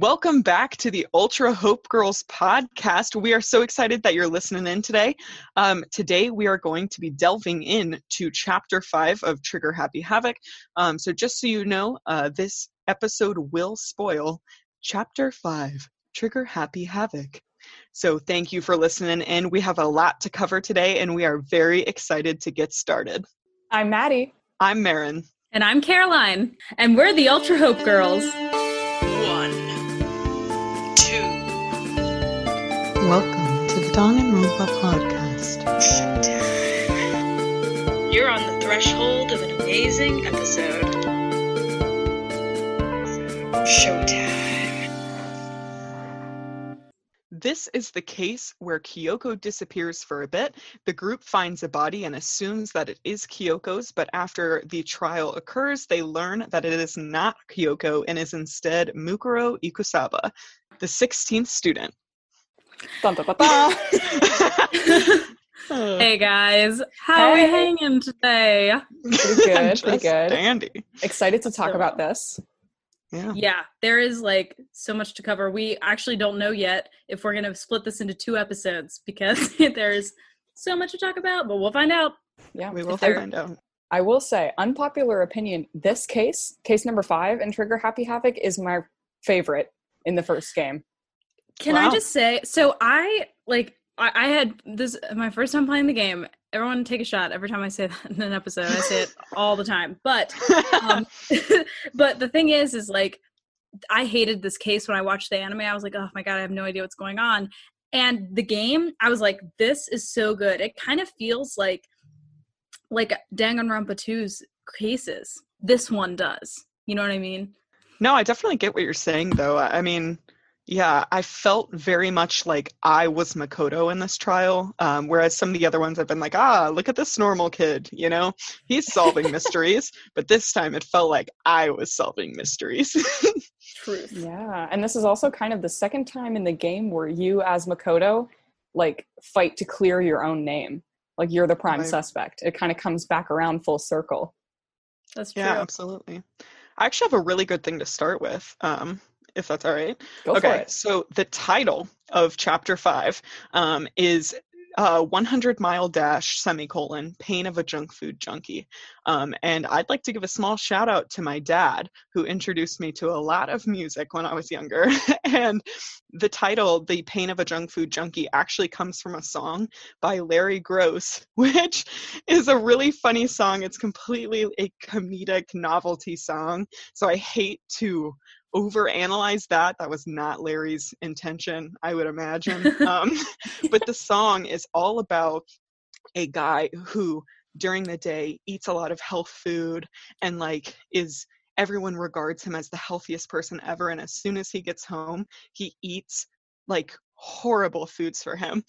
Welcome back to the Ultra Hope Girls podcast. We are so excited that you're listening in today. Today we are going to be delving into Chapter 5 of Trigger Happy Havoc. So just so you know, this episode will spoil Chapter 5, Trigger Happy Havoc. So thank you for listening in. We have a lot to cover today, and we are very excited to get started. I'm Maddie. I'm Marin. And I'm Caroline. And we're the Ultra Hope Girls. Welcome to the Danganronpa podcast. You're on the threshold of an amazing episode. Showtime. This is the case where Kyoko disappears for a bit. The group finds a body and assumes that it is Kyoko's, but after the trial occurs, they learn that it is not Kyoko and is instead Mukuro Ikusaba, the 16th student. Hey guys, how are we hanging today? Pretty good. Dandy. Excited to talk about this. Yeah, there is like so much to cover. We actually don't know yet if we're going to split this into two episodes because there's so much to talk about, but we'll find out. Yeah, we will find out. I will say, unpopular opinion, this case number 5 in Trigger Happy Havoc is my favorite in the first game. Can I just say, so I had this, my first time playing the game, everyone take a shot every time I say that in an episode, I say it all the time, but, but the thing is like, I hated this case when I watched the anime. I was like, oh my God, I have no idea what's going on. And the game, I was like, this is so good. It kind of feels like Danganronpa 2's cases. This one does. You know what I mean? No, I definitely get what you're saying though. I mean... Yeah, I felt very much like I was Makoto in this trial, whereas some of the other ones I've been like, look at this normal kid, you know? He's solving mysteries, but this time it felt like I was solving mysteries. Truth. Yeah, and this is also kind of the second time in the game where you, as Makoto, like, fight to clear your own name. Like, you're the prime suspect. It kind of comes back around full circle. That's true. Yeah, absolutely. I actually have a really good thing to start with, if that's all right. Go for it. So the title of Chapter 5 is 100 Mile Dash, ; Pain of a Junk Food Junkie. And I'd like to give a small shout out to my dad, who introduced me to a lot of music when I was younger. And the title, The Pain of a Junk Food Junkie, actually comes from a song by Larry Gross, which is a really funny song. It's completely a comedic novelty song. So I hate to... overanalyze that. That was not Larry's intention, I would imagine. But the song is all about a guy who, during the day, eats a lot of health food and like is... everyone regards him as the healthiest person ever. And as soon as he gets home, he eats like horrible foods for him.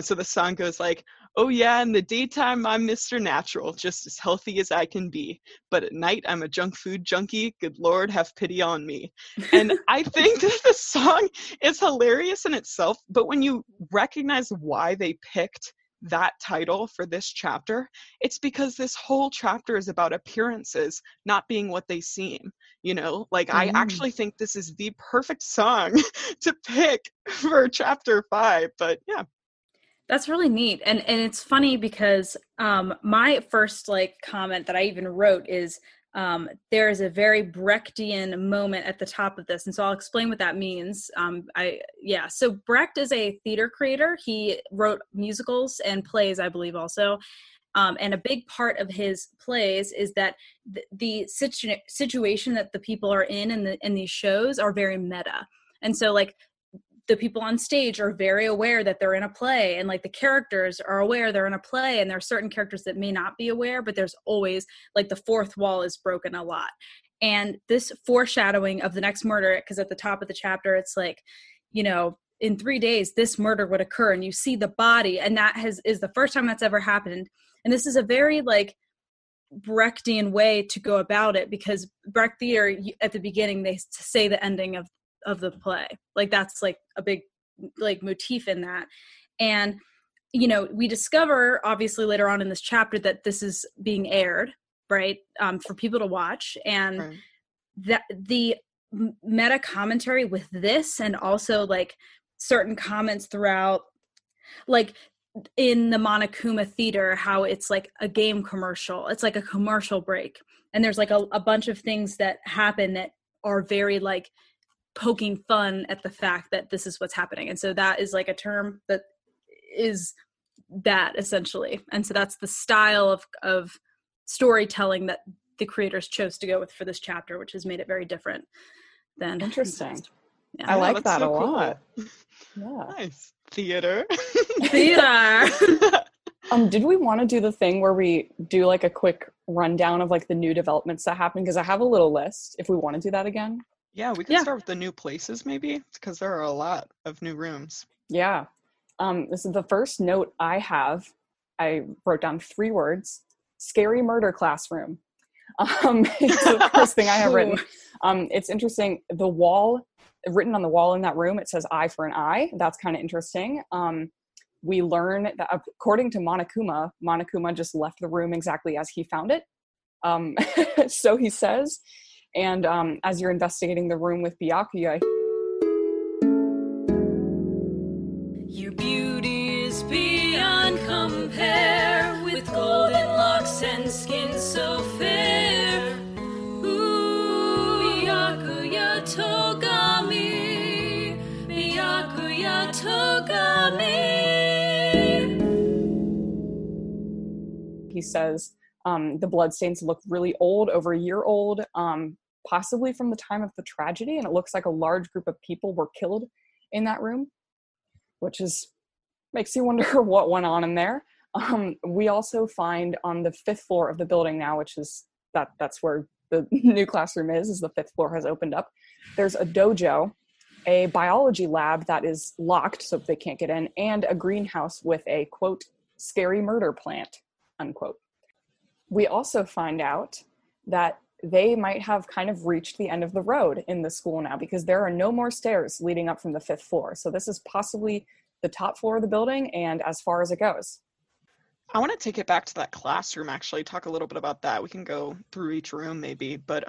So the song goes like, oh yeah, in the daytime, I'm Mr. Natural, just as healthy as I can be. But at night, I'm a junk food junkie. Good Lord, have pity on me. And I think that the song is hilarious in itself, but when you recognize why they picked that title for this chapter, it's because this whole chapter is about appearances not being what they seem, you know? Like, I actually think this is the perfect song to pick for Chapter 5, but yeah. That's really neat. And it's funny because my first, like, comment that I even wrote is there is a very Brechtian moment at the top of this. And so I'll explain what that means. So Brecht is a theater creator. He wrote musicals and plays, I believe, also. And a big part of his plays is that the situation that the people are in these shows are very meta. And so, like, the people on stage are very aware that they're in a play, and like the characters are aware they're in a play, and there are certain characters that may not be aware, but there's always like the fourth wall is broken a lot. And this foreshadowing of the next murder, because at the top of the chapter, it's like, you know, in 3 days, this murder would occur, and you see the body, and that is the first time that's ever happened. And this is a very like Brechtian way to go about it, because Brecht theater, at the beginning, they say the ending of the play. Like that's like a big like motif in that. And, you know, we discover obviously later on in this chapter that this is being aired, right? For people to watch. And that the meta commentary with this, and also like certain comments throughout, like in the Monokuma theater, how it's like a game commercial. It's like a commercial break. And there's like a bunch of things that happen that are very like poking fun at the fact that this is what's happening. And so that is like a term that is that essentially. And so that's the style of storytelling that the creators chose to go with for this chapter, which has made it very different than. Interesting. Yeah. I like that so a lot. Cool. Yeah. Nice. Theater. Did we want to do the thing where we do like a quick rundown of like the new developments that happened? Because I have a little list if we want to do that again. Yeah, we can start with the new places maybe, because there are a lot of new rooms. Yeah. This is the first note I have. I wrote down 3 words. Scary murder classroom. It's the first thing I have written. It's interesting. The wall, written on the wall in that room, it says eye for an eye. That's kind of interesting. We learn that according to Monokuma, Monokuma just left the room exactly as he found it. So he says. And as you're investigating the room with Byakuya, your beauty is beyond compare, with golden locks and skin so fair. Ooh, Byakuya Togami, Byakuya Togami. He says the bloodstains look really old, over a year old. Possibly from the time of the tragedy, and it looks like a large group of people were killed in that room, which is makes you wonder what went on in there. We also find on the 5th floor of the building now, which is that's where the new classroom is the 5th floor has opened up. There's a dojo, a biology lab that is locked so they can't get in, and a greenhouse with a, quote, scary murder plant, unquote. We also find out that they might have kind of reached the end of the road in the school now, because there are no more stairs leading up from the 5th floor. So this is possibly the top floor of the building and as far as it goes. I want to take it back to that classroom, actually, talk a little bit about that. We can go through each room maybe, but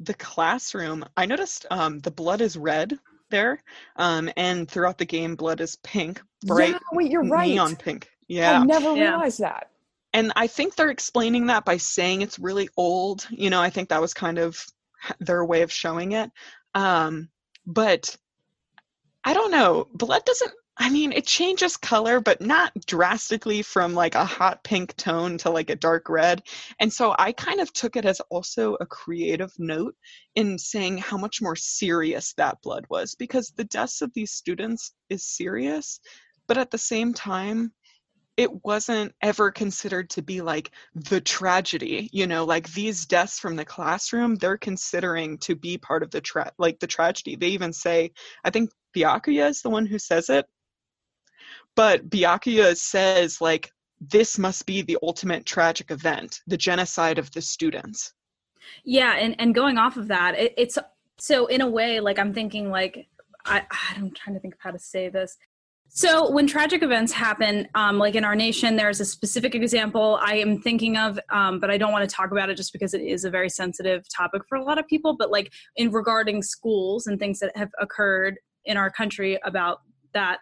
the classroom, I noticed the blood is red there, and throughout the game, blood is pink, bright, you're right. Neon pink. Yeah, I never realized that. And I think they're explaining that by saying it's really old. You know, I think that was kind of their way of showing it. But I don't know. Blood doesn't, I mean, it changes color, but not drastically from like a hot pink tone to like a dark red. And so I kind of took it as also a creative note in saying how much more serious that blood was, because the deaths of these students is serious, but at the same time, it wasn't ever considered to be like the tragedy, you know, like these deaths from the classroom, they're considering to be part of the tragedy. They even say, I think Byakuya is the one who says it, but Byakuya says like, this must be the ultimate tragic event, the genocide of the students. Yeah. And going off of that, it's so in a way, like I'm thinking like, I'm trying to think of how to say this. So when tragic events happen, like in our nation, there's a specific example I am thinking of, but I don't want to talk about it just because it is a very sensitive topic for a lot of people. But like in regarding schools and things that have occurred in our country about that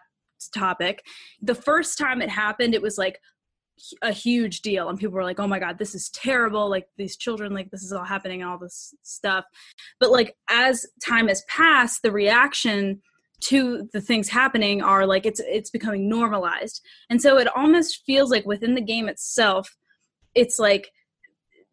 topic, the first time it happened, it was like a huge deal. And people were like, oh my God, this is terrible. Like these children, like this is all happening and all this stuff. But like as time has passed, the reaction to the things happening are like it's becoming normalized. And so it almost feels like within the game itself, it's like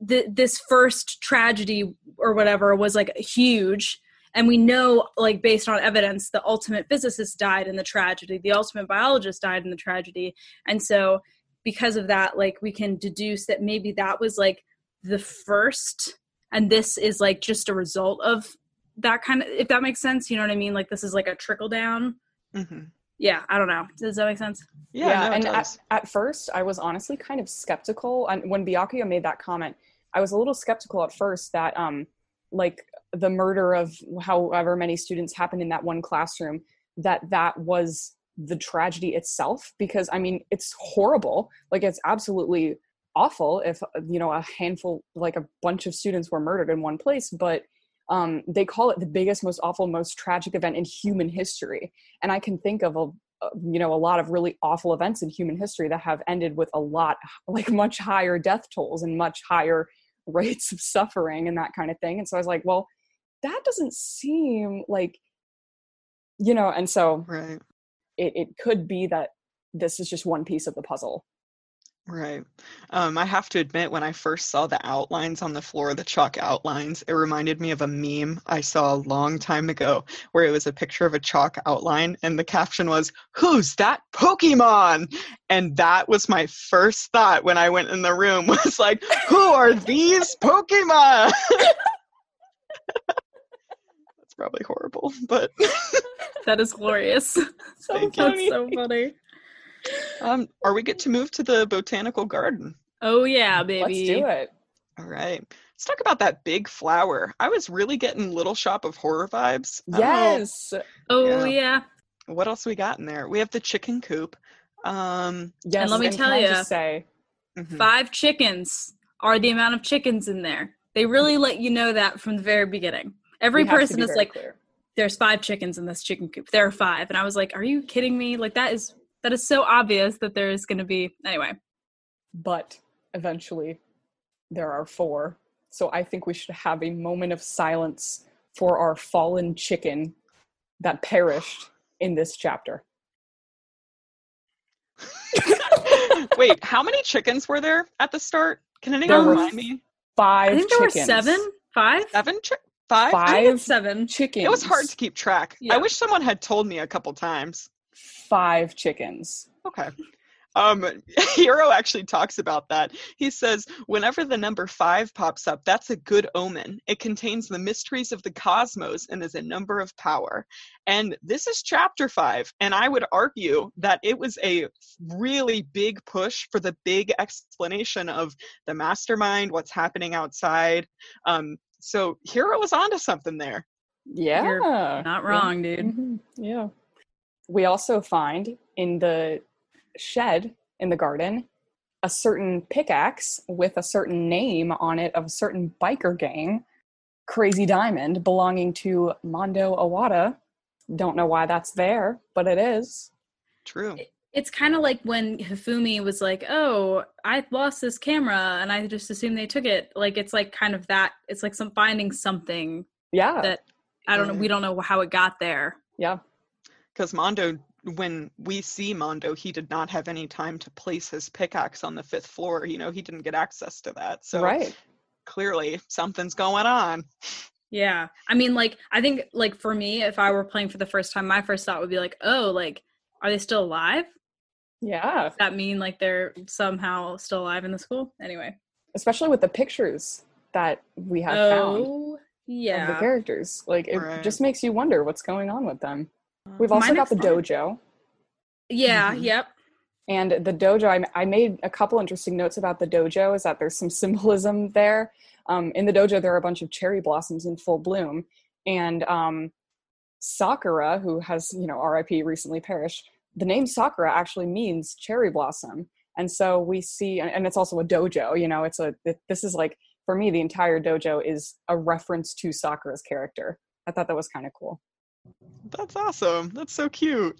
this first tragedy or whatever was like huge. And we know like based on evidence, the ultimate physicist died in the tragedy, the ultimate biologist died in the tragedy. And so because of that, like we can deduce that maybe that was like the first, and this is like just a result of that kind of, if that makes sense, you know what I mean? Like this is like a trickle down. Mm-hmm. Yeah, I don't know. Does that make sense? Yeah, no, and at first I was honestly kind of skeptical. And when Byakuya made that comment, I was a little skeptical at first that like the murder of however many students happened in that one classroom, that was the tragedy itself. Because I mean, it's horrible. Like it's absolutely awful if, you know, a handful, like a bunch of students were murdered in one place, but They call it the biggest, most awful, most tragic event in human history. And I can think of a lot of really awful events in human history that have ended with much higher death tolls and much higher rates of suffering and that kind of thing. And so I was like, well, that doesn't seem like, and so right. It could be that this is just one piece of the puzzle. Right. I have to admit, when I first saw the outlines on the floor, the chalk outlines, it reminded me of a meme I saw a long time ago where it was a picture of a chalk outline and the caption was, "Who's that Pokemon?" And that was my first thought when I went in the room, was like, who are these Pokemon? That's probably horrible, but... That is glorious. That's so funny. Are we good to move to the botanical garden? Oh yeah, baby. Let's do it. All right. Let's talk about that big flower. I was really getting Little Shop of Horror vibes. Yes. Oh yeah. What else we got in there? We have the chicken coop. Yes. And let me tell you, mm-hmm. 5 chickens are the amount of chickens in there. They really let you know that from the very beginning. Every person is like, clear. There's 5 chickens in this chicken coop. There are 5. And I was like, are you kidding me? Like that is so obvious that there is going to be... Anyway. But eventually there are 4. So I think we should have a moment of silence for our fallen chicken that perished in this chapter. Wait, how many chickens were there at the start? Can anyone remind me? 5 chickens. I think there were 7? 5? 7 chickens? 5? 7 chickens. It was hard to keep track. Yeah. I wish someone had told me a couple times. 5 chickens. Okay. Hiro actually talks about that. He says, whenever the number 5 pops up, that's a good omen. It contains the mysteries of the cosmos and is a number of power. And this is chapter 5. And I would argue that it was a really big push for the big explanation of the mastermind, what's happening outside. So Hiro was onto something there. Yeah. You're not wrong, dude. Mm-hmm. Yeah. We also find in the shed in the garden a certain pickaxe with a certain name on it of a certain biker gang, Crazy Diamond, belonging to Mondo Owada. Don't know why that's there, but it is. True. It's kind of like when Hifumi was like, oh, I lost this camera and I just assumed they took it. Like, it's like kind of that. It's like finding something. Yeah. That I don't know. We don't know how it got there. Yeah. Because Mondo, when we see Mondo, he did not have any time to place his pickaxe on the 5th floor. He didn't get access to that. So Clearly something's going on. Yeah. I mean, I think, for me, if I were playing for the first time, my first thought would be are they still alive? Yeah. Does that mean, they're somehow still alive in the school? Anyway. Especially with the pictures that we have found. Yeah. Of the characters. It just makes you wonder what's going on with them. We've also got the dojo. Yeah, mm-hmm. Yep. And the dojo, I made a couple interesting notes about the dojo, is that there's some symbolism there. In the dojo, there are a bunch of cherry blossoms in full bloom. And Sakura, who has, RIP, recently perished, the name Sakura actually means cherry blossom. And so we see, and it's also a dojo, this is for me, the entire dojo is a reference to Sakura's character. I thought that was kind of cool. That's awesome. That's so cute.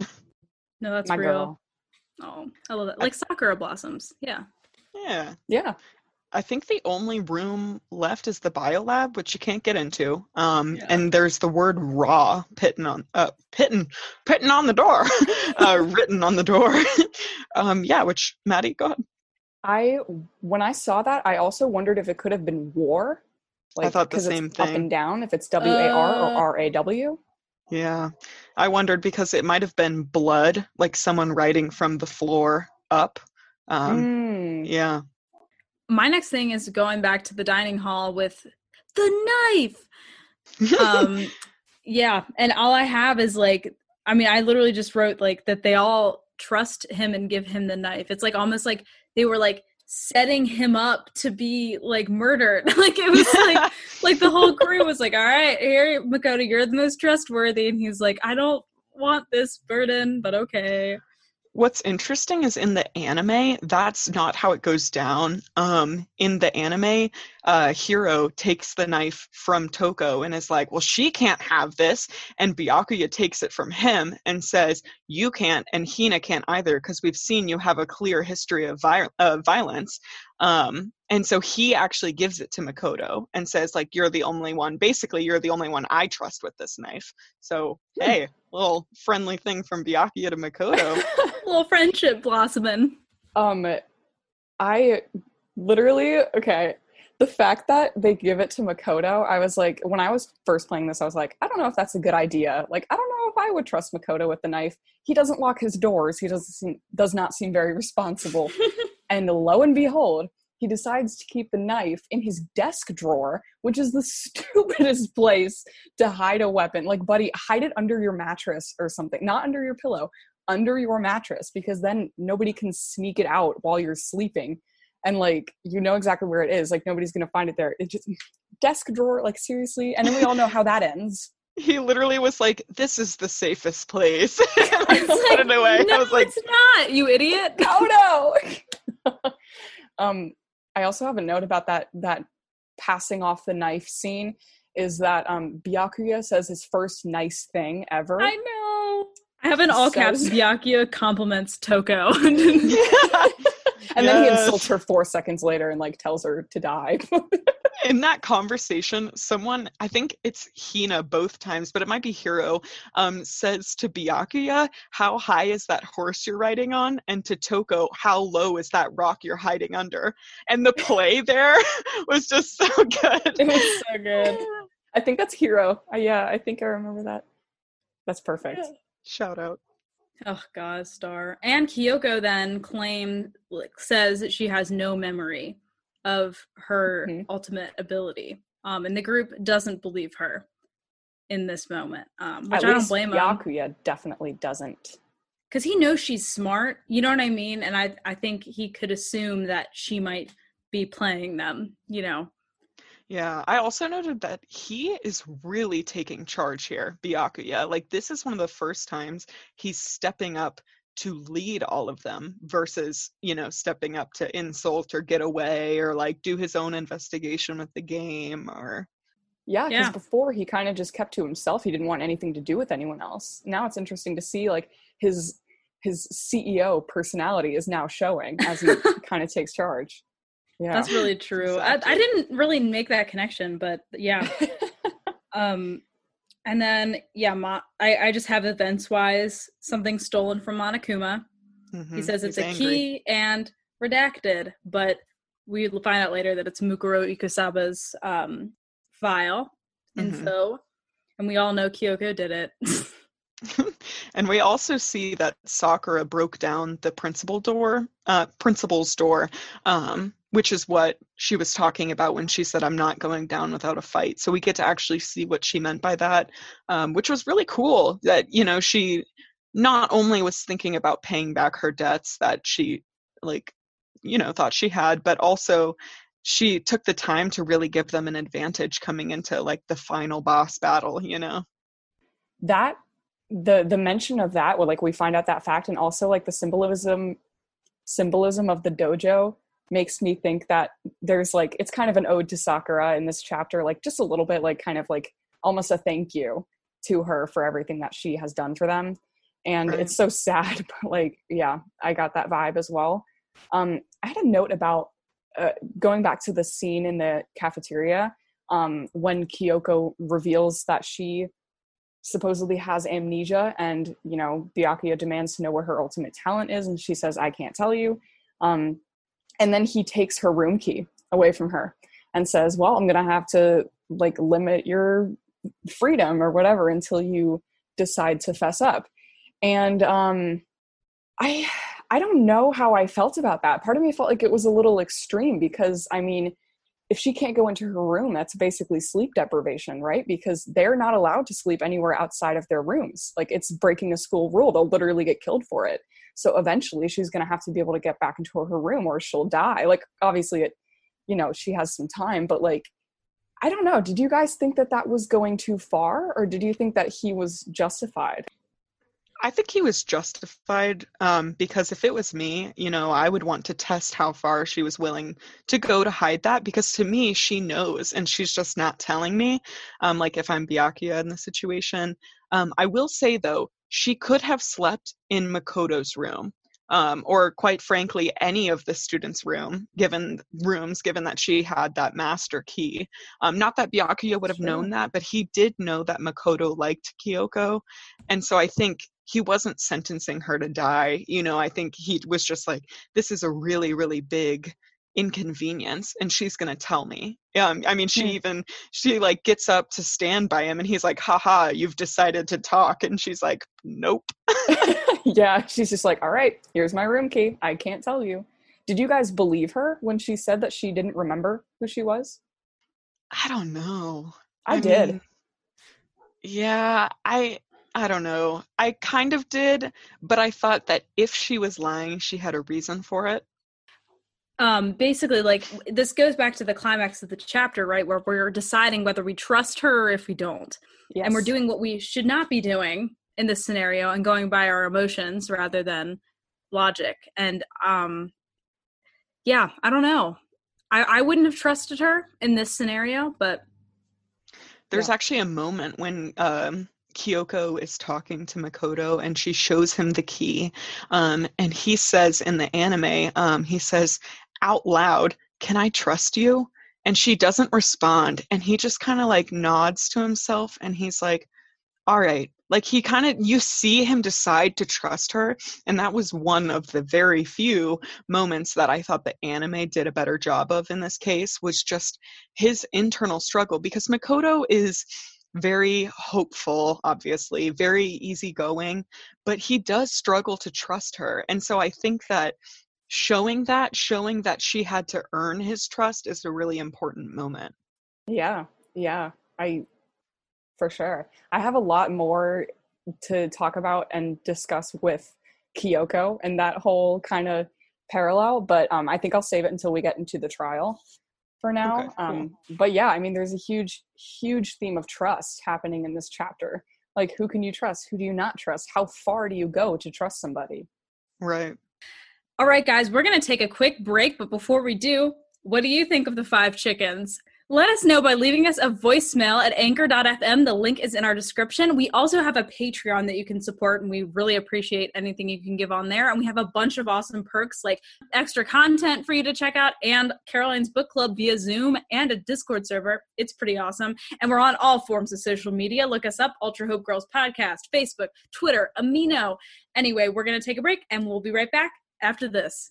No, that's my real girl. Oh, I love that. Sakura blossoms. Yeah. Yeah. Yeah. I think the only room left is the biolab, which you can't get into. And there's the word raw pitting on the door, written on the door. Which, Maddie, go ahead. When I saw that, I also wondered if it could have been war. I thought the same thing. Up and down, if it's WAR or RAW. Yeah, I wondered because it might have been blood, someone writing from the floor up. Yeah. My next thing is going back to the dining hall with the knife. Yeah, and all I have is I literally just wrote that they all trust him and give him the knife. It's almost they were setting him up to be murdered. It was the whole crew was all right, here, Makoto, you're the most trustworthy, and he's I don't want this burden, but okay. What's interesting is in the anime, that's not how it goes down. In the anime, Hiro takes the knife from Toko and is like, well, she can't have this. And Byakuya takes it from him and says, you can't, and Hina can't either, because we've seen you have a clear history of violence. And so he actually gives it to Makoto and says, like, you're the only one. Basically, you're the only one I trust with this knife. So, hey, little friendly thing from Byakuya to Makoto. Little friendship blossoming. I literally, okay, the fact that they give it to Makoto, I was like, when I was first playing this, I was like, I don't know if that's a good idea. Like, I don't know if I would trust Makoto with the knife. He doesn't lock his doors. He does not seem very responsible. And lo and behold, he decides to keep the knife in his desk drawer, which is the stupidest place to hide a weapon. Like, buddy, hide it under your mattress or something. Not under your pillow, under your mattress, because then nobody can sneak it out while you're sleeping. And, like, you know exactly where it is. Like, nobody's going to find it there. It's just desk drawer, like, seriously. And then we all know how that ends. He literally was like, this is the safest place. And I just put it away. No, I was like, it's not, you idiot. Oh, no. I also have a note about that passing off the knife scene is that Byakuya says his first nice thing ever. I know. I have in all caps, Byakuya compliments Toko. Yeah. And then he insults her 4 seconds later and, like, tells her to die. In that conversation, someone, I think it's Hina both times, but it might be Hiro, says to Byakuya, how high is that horse you're riding on? And to Toko, how low is that rock you're hiding under? And the play there was just so good. It was so good. I think that's Hiro. I think I remember that. That's perfect. Yeah. Shout out. Oh, God, star. And Kyoko then says that she has no memory of her ultimate ability. And the group doesn't believe her in this moment. Which I don't blame him. Byakuya definitely doesn't. Because he knows she's smart, you know what I mean? And I think he could assume that she might be playing them, you know? Yeah, I also noted that he is really taking charge here, Byakuya. Like, this is one of the first times he's stepping up to lead all of them versus, you know, stepping up to insult or get away or, like, do his own investigation with the game or... Yeah, because before he kind of just kept to himself. He didn't want anything to do with anyone else. Now it's interesting to see, like, his CEO personality is now showing as he kind of takes charge. Yeah. That's really true. Exactly. I didn't really make that connection, but yeah. And then, yeah, I just have events-wise, something stolen from Monokuma. Mm-hmm. He says he's angry. A key and redacted, but we find out later that it's Mukuro Ikusaba's file, info, and we all know Kyoko did it. And we also see that Sakura broke down the principal's door, which is what she was talking about when she said, I'm not going down without a fight. So we get to actually see what she meant by that, which was really cool that, you know, she not only was thinking about paying back her debts that she, like, you know, thought she had, but also she took the time to really give them an advantage coming into, like, the final boss battle, you know? That... The mention of that, well, like, we find out that fact, and also, like, the symbolism of the dojo makes me think that there's, like, it's kind of an ode to Sakura in this chapter, like, just a little bit, like, kind of, like, almost a thank you to her for everything that she has done for them. And It's so sad, but, like, yeah, I got that vibe as well. I had a note about going back to the scene in the cafeteria when Kyoko reveals that she supposedly has amnesia, and, you know, Byakuya demands to know what her ultimate talent is, and she says, I can't tell you. And then he takes her room key away from her and says, well, I'm gonna have to, like, limit your freedom or whatever until you decide to fess up. And I don't know how I felt about that. Part of me felt like it was a little extreme, because, I mean, if she can't go into her room, that's basically sleep deprivation, right? Because they're not allowed to sleep anywhere outside of their rooms. Like, it's breaking a school rule. They'll literally get killed for it. So eventually she's going to have to be able to get back into her room or she'll die. Like, obviously, it, you know, she has some time, but, like, I don't know. Did you guys think that that was going too far, or did you think that he was justified? I think he was justified because if it was me, you know, I would want to test how far she was willing to go to hide that, because to me, she knows and she's just not telling me, like if I'm Byakuya in the situation. I will say, though, she could have slept in Makoto's room or quite frankly, any of the students' rooms, given that she had that master key. Not that Byakuya would have known that, but he did know that Makoto liked Kyoko. And so I think he wasn't sentencing her to die. You know, I think he was just like, this is a really, really big inconvenience and she's going to tell me. I mean, she gets up to stand by him and he's like, haha, you've decided to talk. And she's like, nope. Yeah. She's just like, all right, here's my room key. I can't tell you. Did you guys believe her when she said that she didn't remember who she was? I don't know. I did. Mean, yeah. I don't know. I kind of did, but I thought that if she was lying, she had a reason for it. Basically, like, this goes back to the climax of the chapter, right, where we're deciding whether we trust her or if we don't. Yes. And we're doing what we should not be doing in this scenario and going by our emotions rather than logic. And, yeah, I don't know. I wouldn't have trusted her in this scenario, but... There's actually a moment when... Kyoko is talking to Makoto and she shows him the key. And he says in the anime, he says out loud, "Can I trust you?" And she doesn't respond. And he just kind of like nods to himself and he's like, all right. Like he kind of, you see him decide to trust her. And that was one of the very few moments that I thought the anime did a better job of in this case, was just his internal struggle, because Makoto is very hopeful, obviously, very easygoing, but he does struggle to trust her. And so I think that showing that she had to earn his trust is a really important moment. Yeah, I, for sure. I have a lot more to talk about and discuss with Kyoko and that whole kind of parallel, but I think I'll save it until we get into the trial. For now. Okay, cool. But yeah, I mean, there's a huge theme of trust happening in this chapter. Like, who can you trust? Who do you not trust? How far do you go to trust somebody? Right. All right, guys, we're going to take a quick break. But before we do, what do you think of the 5 chickens? Let us know by leaving us a voicemail at anchor.fm. The link is in our description. We also have a Patreon that you can support, and we really appreciate anything you can give on there. And we have a bunch of awesome perks like extra content for you to check out and Caroline's book club via Zoom and a Discord server. It's pretty awesome. And we're on all forms of social media. Look us up, Ultra Hope Girls Podcast, Facebook, Twitter, Amino. Anyway, we're going to take a break and we'll be right back after this.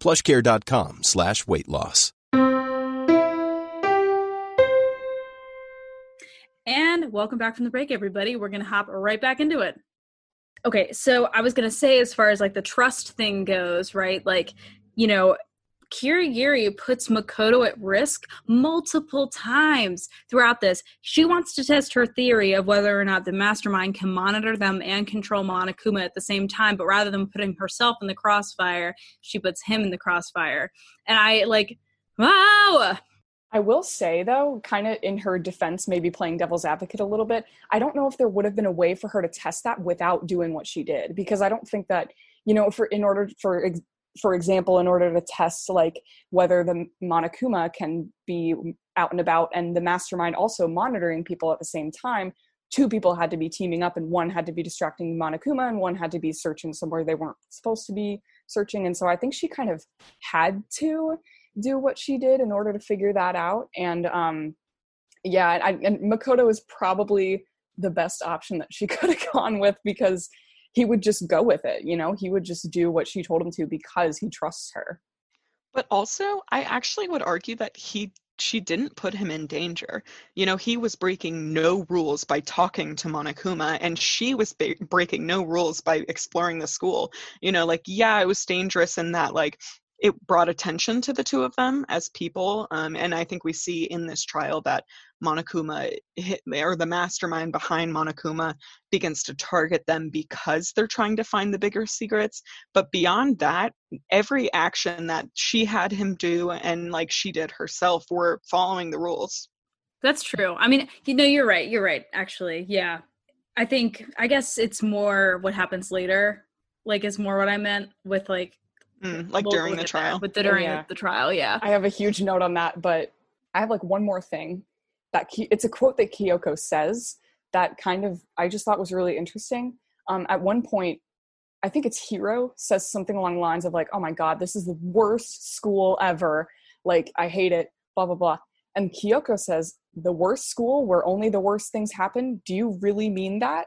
PlushCare.com/weight loss. And welcome back from the break, everybody. We're going to hop right back into it. Okay, so I was going to say, as far as like the trust thing goes, right? Like, you know, Kirigiri puts Makoto at risk multiple times throughout this. She wants to test her theory of whether or not the mastermind can monitor them and control Monokuma at the same time, but rather than putting herself in the crossfire, she puts him in the crossfire. And I, like, wow! I will say, though, kind of in her defense, maybe playing devil's advocate a little bit, I don't know if there would have been a way for her to test that without doing what she did, because I don't think that, you know, for example, in order to test like whether the Monokuma can be out and about and the mastermind also monitoring people at the same time, two people had to be teaming up, and one had to be distracting Monokuma, and one had to be searching somewhere they weren't supposed to be searching. And so I think she kind of had to do what she did in order to figure that out. And and Makoto is probably the best option that she could have gone with, because he would just go with it, you know? He would just do what she told him to because he trusts her. But also, I actually would argue that she didn't put him in danger. You know, he was breaking no rules by talking to Monokuma, and she was breaking no rules by exploring the school. You know, like, yeah, it was dangerous in that, like, it brought attention to the two of them as people. And I think we see in this trial that Monokuma, or the mastermind behind Monokuma, begins to target them because they're trying to find the bigger secrets. But beyond that, every action that she had him do and like she did herself were following the rules. That's true. I mean, you know, you're right, actually. Yeah. I guess it's more what happens later, like is more what I meant with like, during the trial. The trial, yeah. I have a huge note on that, but I have like one more thing. It's a quote that Kyoko says that kind of I just thought was really interesting. At one point, I think it's Hiro says something along the lines of like, "Oh my God, this is the worst school ever. Like, I hate it, blah, blah, blah." And Kyoko says, "The worst school where only the worst things happen? Do you really mean that?"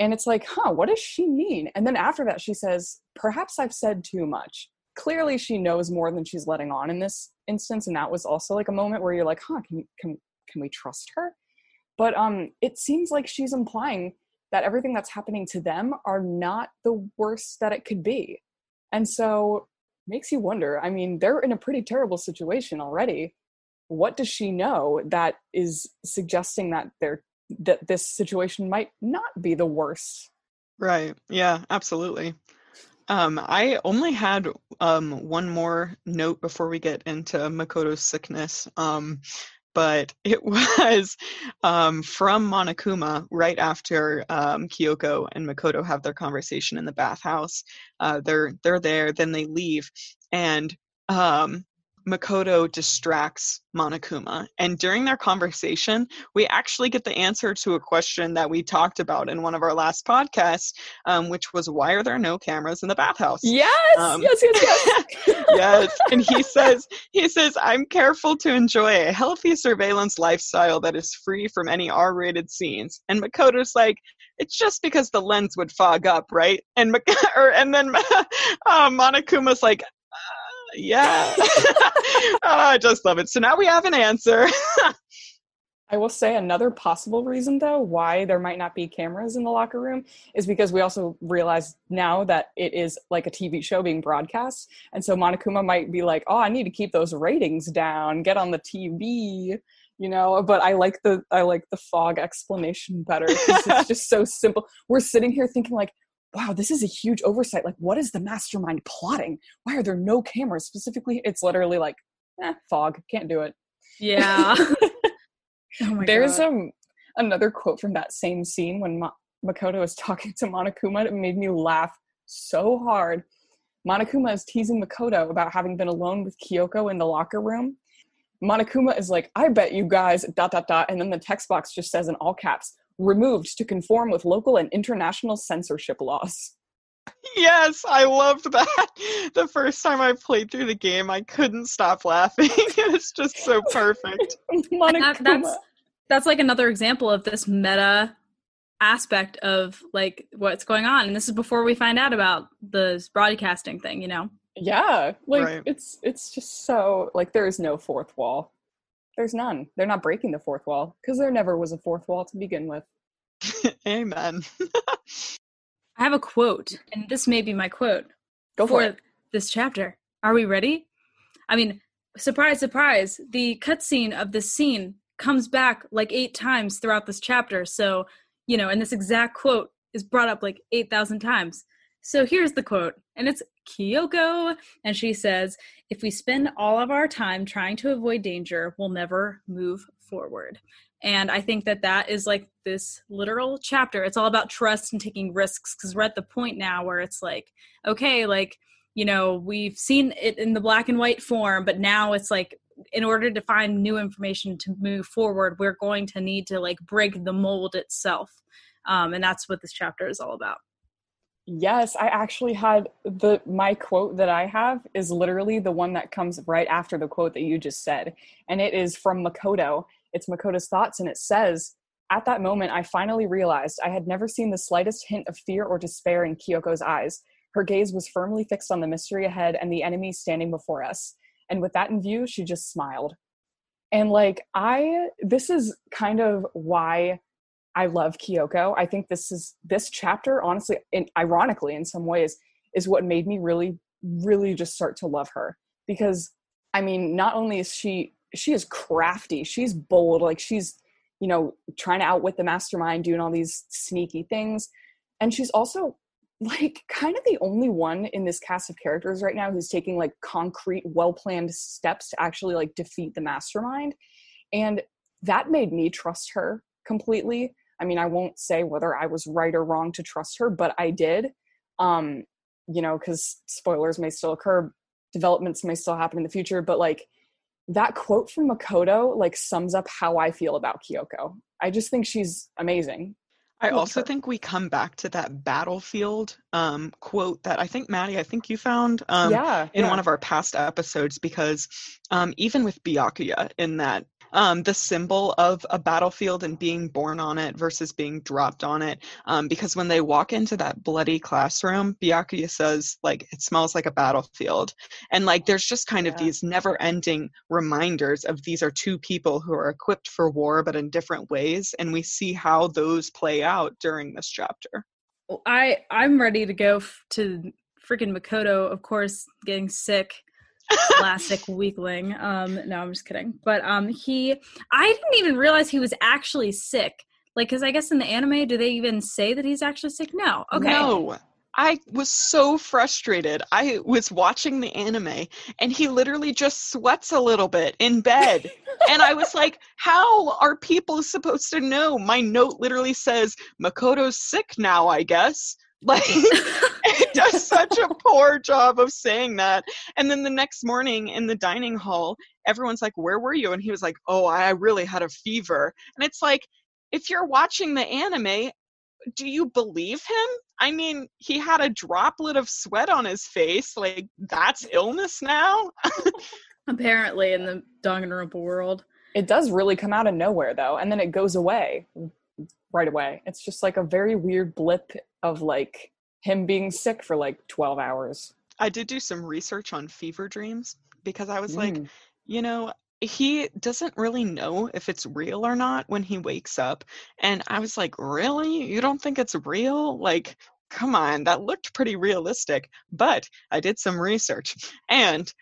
And it's like, huh, what does she mean? And then after that, she says, "Perhaps I've said too much." Clearly, she knows more than she's letting on in this instance. And that was also like a moment where you're like, huh, can we trust her? But it seems like she's implying that everything that's happening to them are not the worst that it could be. And so makes you wonder. I mean, they're in a pretty terrible situation already. What does she know that is suggesting that that this situation might not be the worst? Right. Yeah, absolutely. I only had one more note before we get into Makoto's sickness, but it was from Monokuma right after Kyoko and Makoto have their conversation in the bathhouse. They're there, then they leave, and Makoto distracts Monokuma. And during their conversation, we actually get the answer to a question that we talked about in one of our last podcasts, which was, why are there no cameras in the bathhouse? Yes! Yes. Yes. And he says, "I'm careful to enjoy a healthy surveillance lifestyle that is free from any R-rated scenes." And Makoto's like, "It's just because the lens would fog up, right?" And then Monokuma's like, yeah. Oh, I just love it. So now we have an answer. I will say another possible reason, though, why there might not be cameras in the locker room is because we also realize now that it is like a TV show being broadcast. And so Monokuma might be like, "Oh, I need to keep those ratings down, get on the TV," you know? But I like the fog explanation better, because it's just so simple. We're sitting here thinking like, wow, this is a huge oversight. Like, what is the mastermind plotting? Why are there no cameras specifically? It's literally like, fog, can't do it. Yeah. There's another quote from that same scene when Makoto is talking to Monokuma. It made me laugh so hard. Monokuma is teasing Makoto about having been alone with Kyoko in the locker room. Monokuma is like, "I bet you guys, ... And then the text box just says in all caps, "Removed to conform with local and international censorship laws." Yes, I loved that. The first time I played through the game, I couldn't stop laughing. It's just so perfect. That's like another example of this meta aspect of like what's going on. And this is before we find out about the broadcasting thing, you know? Yeah. Like right. It's just so like, there is no fourth wall. There's none. They're not breaking the fourth wall, because there never was a fourth wall to begin with. Amen. I have a quote, and this may be my quote. Go for it. This chapter. Are we ready? I mean, surprise, surprise. The cutscene of this scene comes back like 8 times throughout this chapter. So, you know, and this exact quote is brought up like 8,000 times. So here's the quote, and it's Kyoko, and she says, "If we spend all of our time trying to avoid danger, we'll never move forward." And I think that is like this literal chapter. It's all about trust and taking risks, because we're at the point now where it's like, okay, like, you know, we've seen it in the black and white form, but now it's like in order to find new information to move forward, we're going to need to like break the mold itself. And that's what this chapter is all about. Yes, I actually had my quote that I have is literally the one that comes right after the quote that you just said. And it is from Makoto. It's Makoto's thoughts. And it says, "At that moment, I finally realized I had never seen the slightest hint of fear or despair in Kyoko's eyes. Her gaze was firmly fixed on the mystery ahead and the enemy standing before us. And with that in view, she just smiled." And like, this is kind of why I love Kyoko. I think this chapter, honestly, and ironically in some ways, is what made me really, really just start to love her. Because, I mean, not only is she is crafty, she's bold, like she's, you know, trying to outwit the mastermind, doing all these sneaky things. And she's also like kind of the only one in this cast of characters right now who's taking like concrete, well-planned steps to actually like defeat the mastermind. And that made me trust her completely. I mean, I won't say whether I was right or wrong to trust her, but I did, you know, because spoilers may still occur, developments may still happen in the future, but like that quote from Makoto, like sums up how I feel about Kyoko. I just think she's amazing. I also think we come back to that battlefield quote that I think, Maddie, you found in one of our past episodes, because even with Byakuya in that, the symbol of a battlefield and being born on it versus being dropped on it. Because when they walk into that bloody classroom, Byakuya says, like, it smells like a battlefield. And like, there's just kind of these never ending reminders of these are two people who are equipped for war, but in different ways. And we see how those play out during this chapter. Well, I'm ready to go to freaking Makoto, of course, getting sick. Classic weakling. No, I'm just kidding. But I didn't even realize he was actually sick. Like, because I guess in the anime, do they even say that he's actually sick? No. Okay. No. I was so frustrated. I was watching the anime and he literally just sweats a little bit in bed. And I was like, how are people supposed to know? My note literally says, Makoto's sick now, I guess. Like, it does such a poor job of saying that. And then the next morning in the dining hall, everyone's like, where were you? And he was like, oh, I really had a fever. And it's like, if you're watching the anime, do you believe him? I mean, he had a droplet of sweat on his face. Like, that's illness now? Apparently, in the Danganronpa world. It does really come out of nowhere, though. And then it goes away right away. It's just like a very weird blip of like him being sick for like 12 hours. I did do some research on fever dreams because I was like, you know, he doesn't really know if it's real or not when he wakes up. And I was like, really? You don't think it's real? Like, come on, that looked pretty realistic. But I did some research and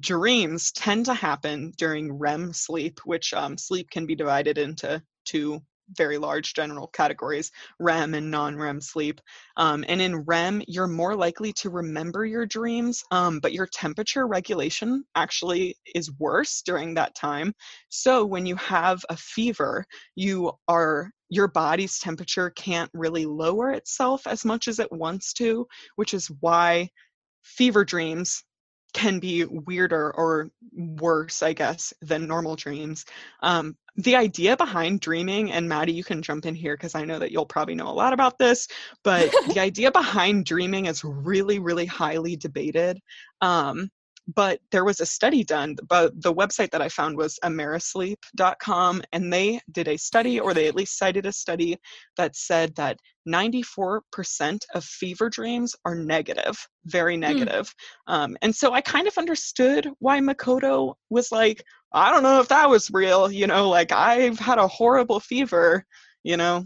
dreams tend to happen during REM sleep, which sleep can be divided into two very large general categories, REM and non-REM sleep. And in REM, you're more likely to remember your dreams, but your temperature regulation actually is worse during that time. So when you have a fever, your body's temperature can't really lower itself as much as it wants to, which is why fever dreams can be weirder or worse, I guess, than normal dreams. The idea behind dreaming, and Maddie, you can jump in here because I know that you'll probably know a lot about this, but the idea behind dreaming is really, really highly debated. But there was a study done, but the website that I found was amerisleep.com, and they did a study, or they at least cited a study that said that 94% of fever dreams are negative, very negative. And so I kind of understood why Makoto was like, I don't know if that was real, you know, like I've had a horrible fever, you know.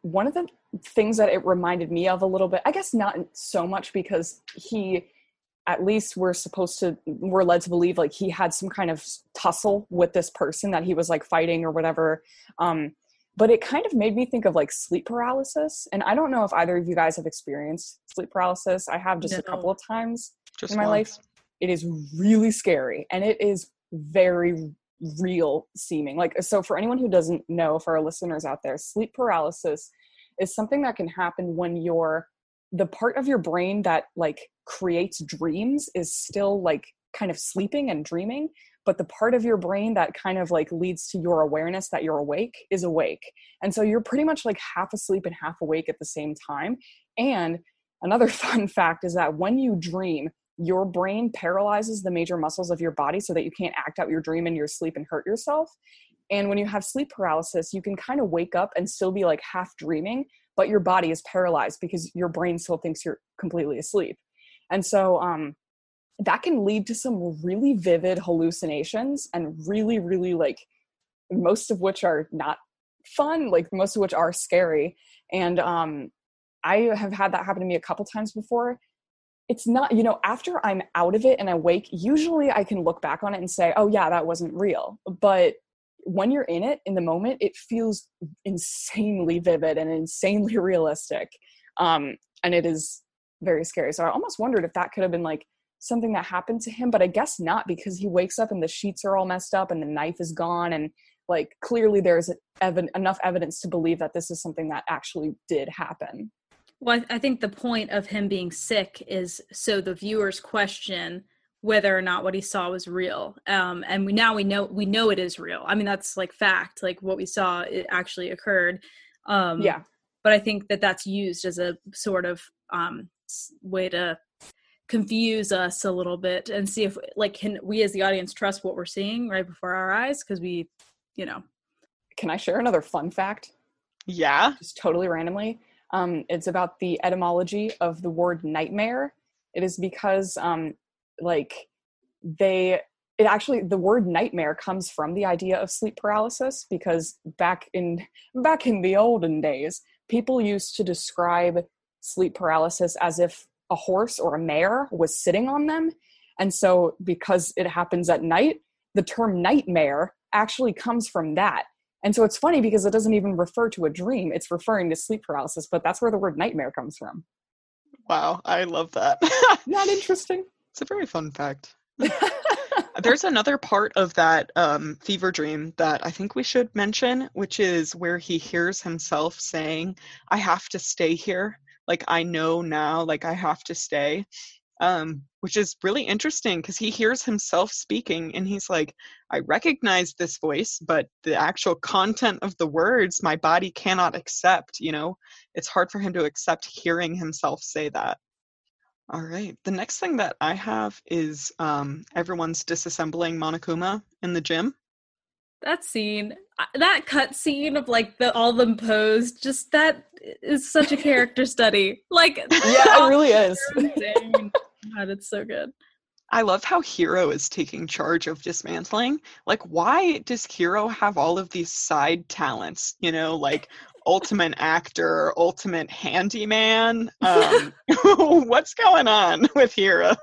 One of the things that it reminded me of a little bit, I guess not so much because at least we're led to believe like he had some kind of tussle with this person that he was like fighting or whatever. But it kind of made me think of like sleep paralysis. And I don't know if either of you guys have experienced sleep paralysis. I have just a couple of times in my life. It is really scary and it is very real seeming. Like, so for anyone who doesn't know, for our listeners out there, sleep paralysis is something that can happen when the part of your brain that like creates dreams is still like kind of sleeping and dreaming, but the part of your brain that kind of like leads to your awareness that you're awake is awake. And so you're pretty much like half asleep and half awake at the same time. And another fun fact is that when you dream, your brain paralyzes the major muscles of your body so that you can't act out your dream in your sleep and hurt yourself. And when you have sleep paralysis, you can kind of wake up and still be like half dreaming, but your body is paralyzed because your brain still thinks you're completely asleep. And so that can lead to some really vivid hallucinations and really, really like most of which are not fun, like most of which are scary. And I have had that happen to me a couple times before. It's not, you know, after I'm out of it and awake, usually I can look back on it and say, oh yeah, that wasn't real. But when you're in it, in the moment, it feels insanely vivid and insanely realistic. And it is very scary. So I almost wondered if that could have been like something that happened to him, but I guess not, because he wakes up and the sheets are all messed up and the knife is gone. And like, clearly there's enough evidence to believe that this is something that actually did happen. Well, I think the point of him being sick is so the viewers question whether or not what he saw was real. And we know it is real. I mean, that's like fact, like what we saw, it actually occurred. Yeah. But I think that that's used as a sort of way to confuse us a little bit and see if like, can we as the audience trust what we're seeing right before our eyes? Cause we, you know. Can I share another fun fact? Yeah. Just totally randomly. It's about the etymology of the word nightmare. It is because, the word nightmare comes from the idea of sleep paralysis, because back in the olden days, people used to describe sleep paralysis as if a horse or a mare was sitting on them. And so because it happens at night, the term nightmare actually comes from that. And so it's funny because it doesn't even refer to a dream. It's referring to sleep paralysis, but that's where the word nightmare comes from. Wow, I love that. Isn't that interesting? It's a very fun fact. There's another part of that fever dream that I think we should mention, which is where he hears himself saying, I have to stay here. Like, I know now, like, I have to stay. Which is really interesting because he hears himself speaking and he's like, I recognize this voice, but the actual content of the words, my body cannot accept, you know? It's hard for him to accept hearing himself say that. All right. The next thing that I have is everyone's disassembling Monokuma in the gym. That cut scene of like all them posed, just that is such a character study. Like, yeah, it really is. God, it's so good. I love how Hiro is taking charge of dismantling. Like, why does Hiro have all of these side talents? You know, like ultimate actor, ultimate handyman. What's going on with Hiro?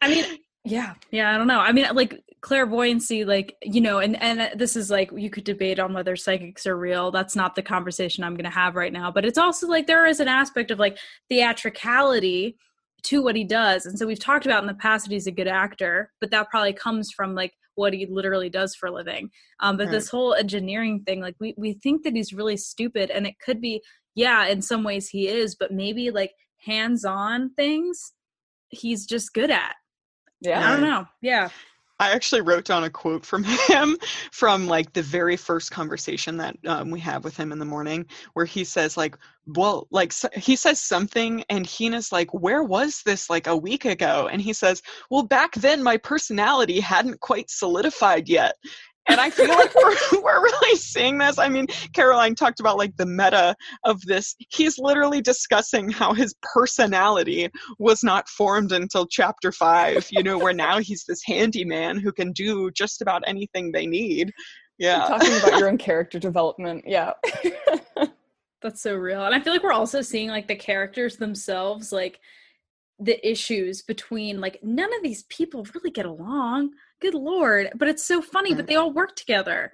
I mean, yeah, I don't know. I mean, like clairvoyancy, like, you know, and this is like, you could debate on whether psychics are real. That's not the conversation I'm going to have right now. But it's also like there is an aspect of like theatricality to what he does. And so we've talked about in the past that he's a good actor, but that probably comes from like what he literally does for a living. But This whole engineering thing, like we think that he's really stupid, and it could be, yeah, in some ways he is, but maybe like hands-on things he's just good at. Yeah. I don't know. Yeah. I actually wrote down a quote from him from like the very first conversation that we have with him in the morning, where he says like, well, like he says something and Hina's like, where was this like a week ago? And he says, well, back then my personality hadn't quite solidified yet. And I feel like we're really seeing this. I mean, Caroline talked about like the meta of this. He's literally discussing how his personality was not formed until chapter 5, you know, where now he's this handyman who can do just about anything they need. Yeah. You're talking about your own character development. Yeah. That's so real. And I feel like we're also seeing like the characters themselves, like the issues between like none of these people really get along. Good Lord. But it's so funny, but they all work together.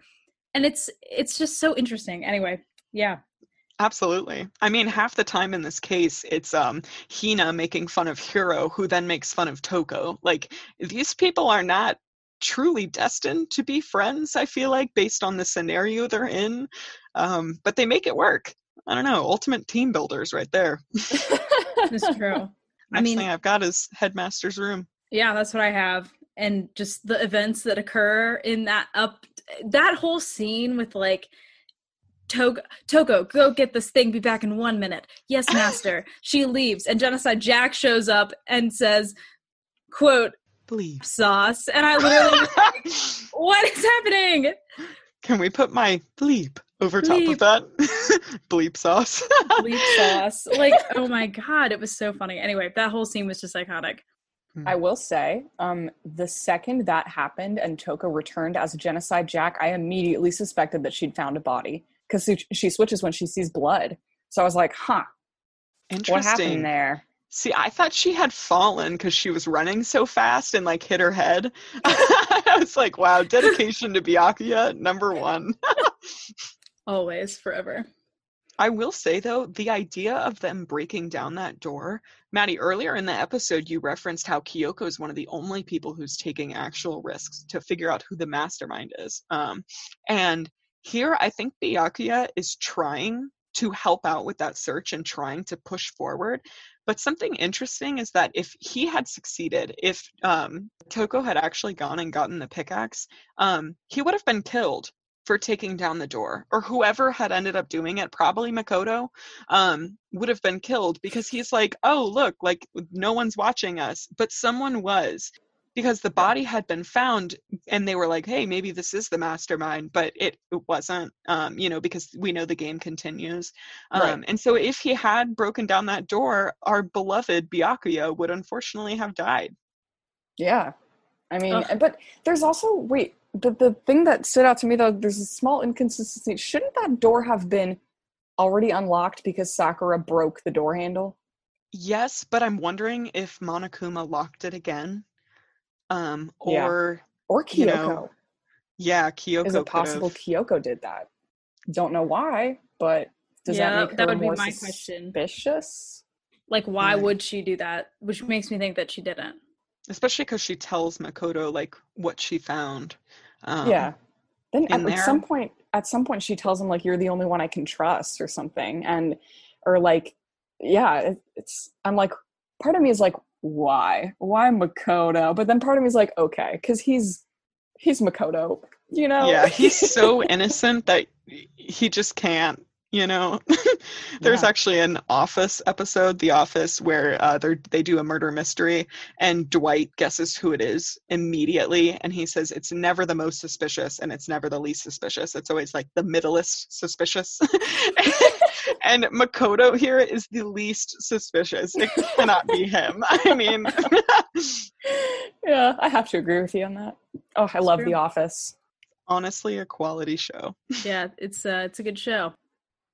And it's just so interesting. Anyway, yeah. Absolutely. I mean, half the time in this case, it's Hina making fun of Hiro, who then makes fun of Toko. Like, these people are not truly destined to be friends, I feel like, based on the scenario they're in. But they make it work. I don't know. Ultimate team builders right there. That's true. Next thing I've got is Headmaster's room. Yeah, that's what I have. And just the events that occur in that whole scene with like, Toko, go get this thing, be back in 1 minute. Yes, master. She leaves, and Genocide Jack shows up and says, quote, "Bleep sauce." And I literally was like, what is happening? Can we put my bleep over bleep. Top of that? Bleep sauce. Bleep sauce. Like, oh my God, it was so funny. Anyway, that whole scene was just iconic. I will say, the second that happened and Toko returned as a Genocide Jack, I immediately suspected that she'd found a body. Because she switches when she sees blood. So I was like, huh. Interesting. What happened there? See, I thought she had fallen because she was running so fast and, like, hit her head. I was like, wow, dedication to Byakuya, number one. Always, forever. I will say, though, the idea of them breaking down that door. Maddie, earlier in the episode, you referenced how Kyoko is one of the only people who's taking actual risks to figure out who the mastermind is. And here, I think Byakuya is trying to help out with that search and trying to push forward. But something interesting is that if he had succeeded, if Toko had actually gone and gotten the pickaxe, he would have been killed for taking down the door. Or whoever had ended up doing it, probably Makoto, would have been killed because he's like, oh, look, like no one's watching us, but someone was. Because the body had been found and they were like, hey, maybe this is the mastermind, but it wasn't, because we know the game continues. Right. And so if he had broken down that door, our beloved Byakuya would unfortunately have died. Yeah. I mean, but there's also, the thing that stood out to me, though, there's a small inconsistency. Shouldn't that door have been already unlocked because Sakura broke the door handle? Yes, but I'm wondering if Monokuma locked it again. Or Kyoko. Kyoko. Is it possible Kyoko did that? Don't know why, but does that make her more suspicious? Like, why would she do that? Which makes me think that she didn't. Especially because she tells Makoto like what she found. Then at some point she tells him like, "You're the only one I can trust" or something, I'm like, part of me is like, why Makoto? But then part of me is like, okay, because he's Makoto, you know? Yeah, he's so innocent that he just can't, you know? There's actually an Office episode, The Office, where they do a murder mystery and Dwight guesses who it is immediately, and he says it's never the most suspicious and it's never the least suspicious. It's always like the middlest suspicious. And Makoto here is the least suspicious. It cannot be him. I mean. Yeah, I have to agree with you on that. Oh, I love The Office. Honestly, a quality show. Yeah, it's a good show.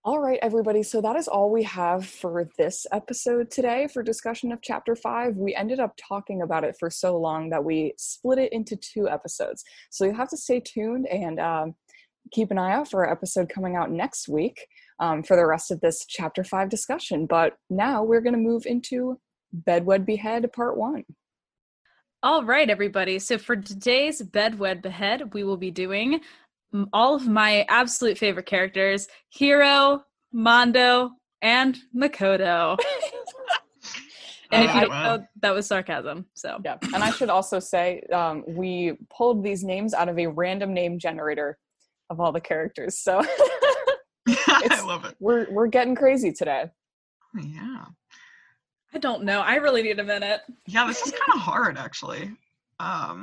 All right, everybody. So that is all we have for this episode today for discussion of Chapter 5. We ended up talking about it for so long that we split it into two episodes. So you'll have to stay tuned and keep an eye out for our episode coming out next week. For the rest of this Chapter 5 discussion. But now we're going to move into Bedwed Behead Part 1. All right, everybody. So for today's Bedwed Behead, we will be doing all of my absolute favorite characters, Hiro, Mondo, and Makoto. And if you don't know, that was sarcasm. So yeah. And I should also say, we pulled these names out of a random name generator of all the characters. So... I love it. We're getting crazy today. Yeah. I don't know. I really need a minute. Yeah, this is kind of hard, actually. I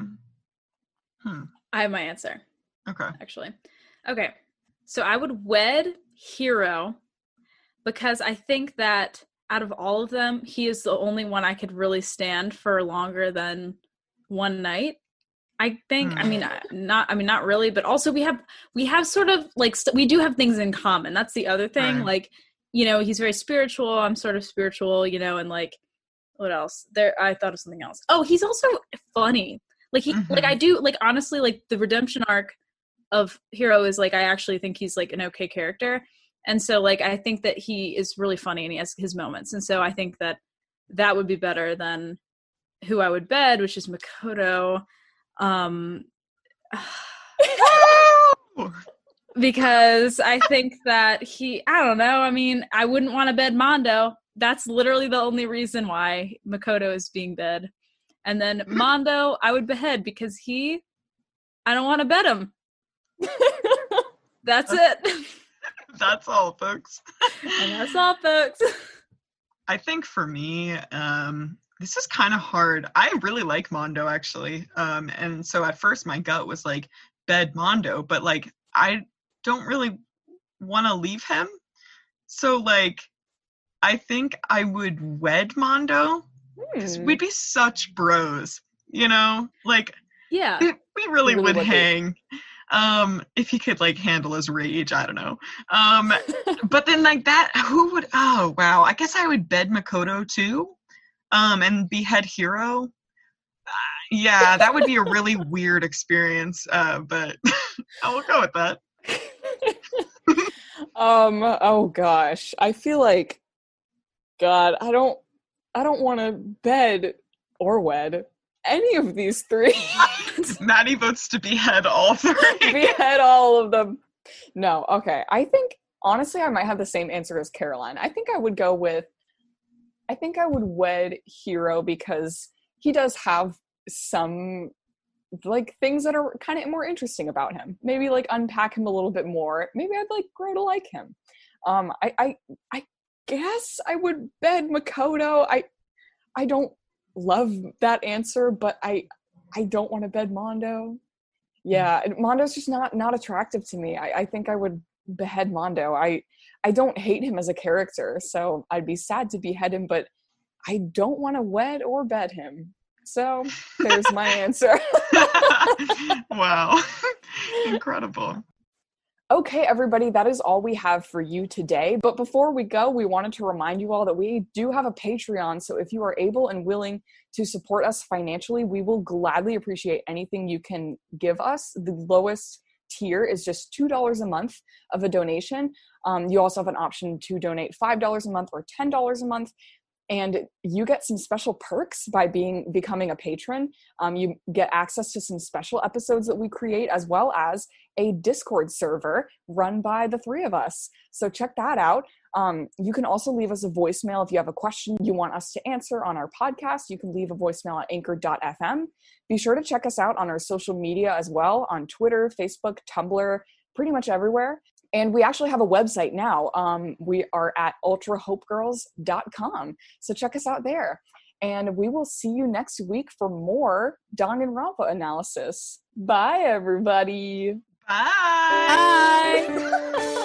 have my answer. Okay. Actually. Okay. So I would wed Hiro because I think that out of all of them, he is the only one I could really stand for longer than one night. I think, not really, but also we have sort of like, we do have things in common. That's the other thing. Right. Like, you know, he's very spiritual. I'm sort of spiritual, you know, and like, what else there? I thought of something else. Oh, he's also funny. Like honestly, like the redemption arc of Hiro is like, I actually think he's like an okay character. And so like, I think that he is really funny and he has his moments. And so I think that would be better than who I would bed, which is Makoto. Because I think that I don't know. I mean, I wouldn't want to bed Mondo. That's literally the only reason why Makoto is being bed. And then Mondo, I would behead because I don't want to bet him. That's it. That's all, folks. And that's all, folks. I think for me, this is kind of hard. I really like Mondo, actually. And so at first my gut was like, bed Mondo, but like, I don't really want to leave him. So like, I think I would wed Mondo because we'd be such bros, you know? Like, yeah, we really would hang. If he could like handle his rage, I don't know. But then like that, I guess I would bed Makoto too, and behead Hiro. Yeah, that would be a really weird experience, but I will go with that. Oh gosh, I feel like, God, I don't want to bed or wed any of these three. Maddie votes to behead all three. Behead all of them. No, okay. I think, honestly, I might have the same answer as Caroline. I think I would wed Hiro because he does have some, like, things that are kind of more interesting about him. Maybe, like, unpack him a little bit more. Maybe I'd, like, grow to like him. I guess I would bed Makoto. I don't love that answer, but I don't want to bed Mondo. Yeah, Mondo's just not attractive to me. I think I would behead Mondo. I don't hate him as a character, so I'd be sad to behead him, but I don't want to wed or bed him. So there's my answer. Wow. Incredible. Okay, everybody, that is all we have for you today. But before we go, we wanted to remind you all that we do have a Patreon. So if you are able and willing to support us financially, we will gladly appreciate anything you can give us. The lowest tier is just $2 a month of a donation. You also have an option to donate $5 a month or $10 a month. And you get some special perks by becoming a patron. You get access to some special episodes that we create, as well as a Discord server run by the three of us. So check that out. You can also leave us a voicemail if you have a question you want us to answer on our podcast. You can leave a voicemail at anchor.fm. Be sure to check us out on our social media as well, on Twitter, Facebook, Tumblr, pretty much everywhere. And we actually have a website now. We are at ultrahopegirls.com. So check us out there. And we will see you next week for more Danganronpa analysis. Bye, everybody. Bye. Bye.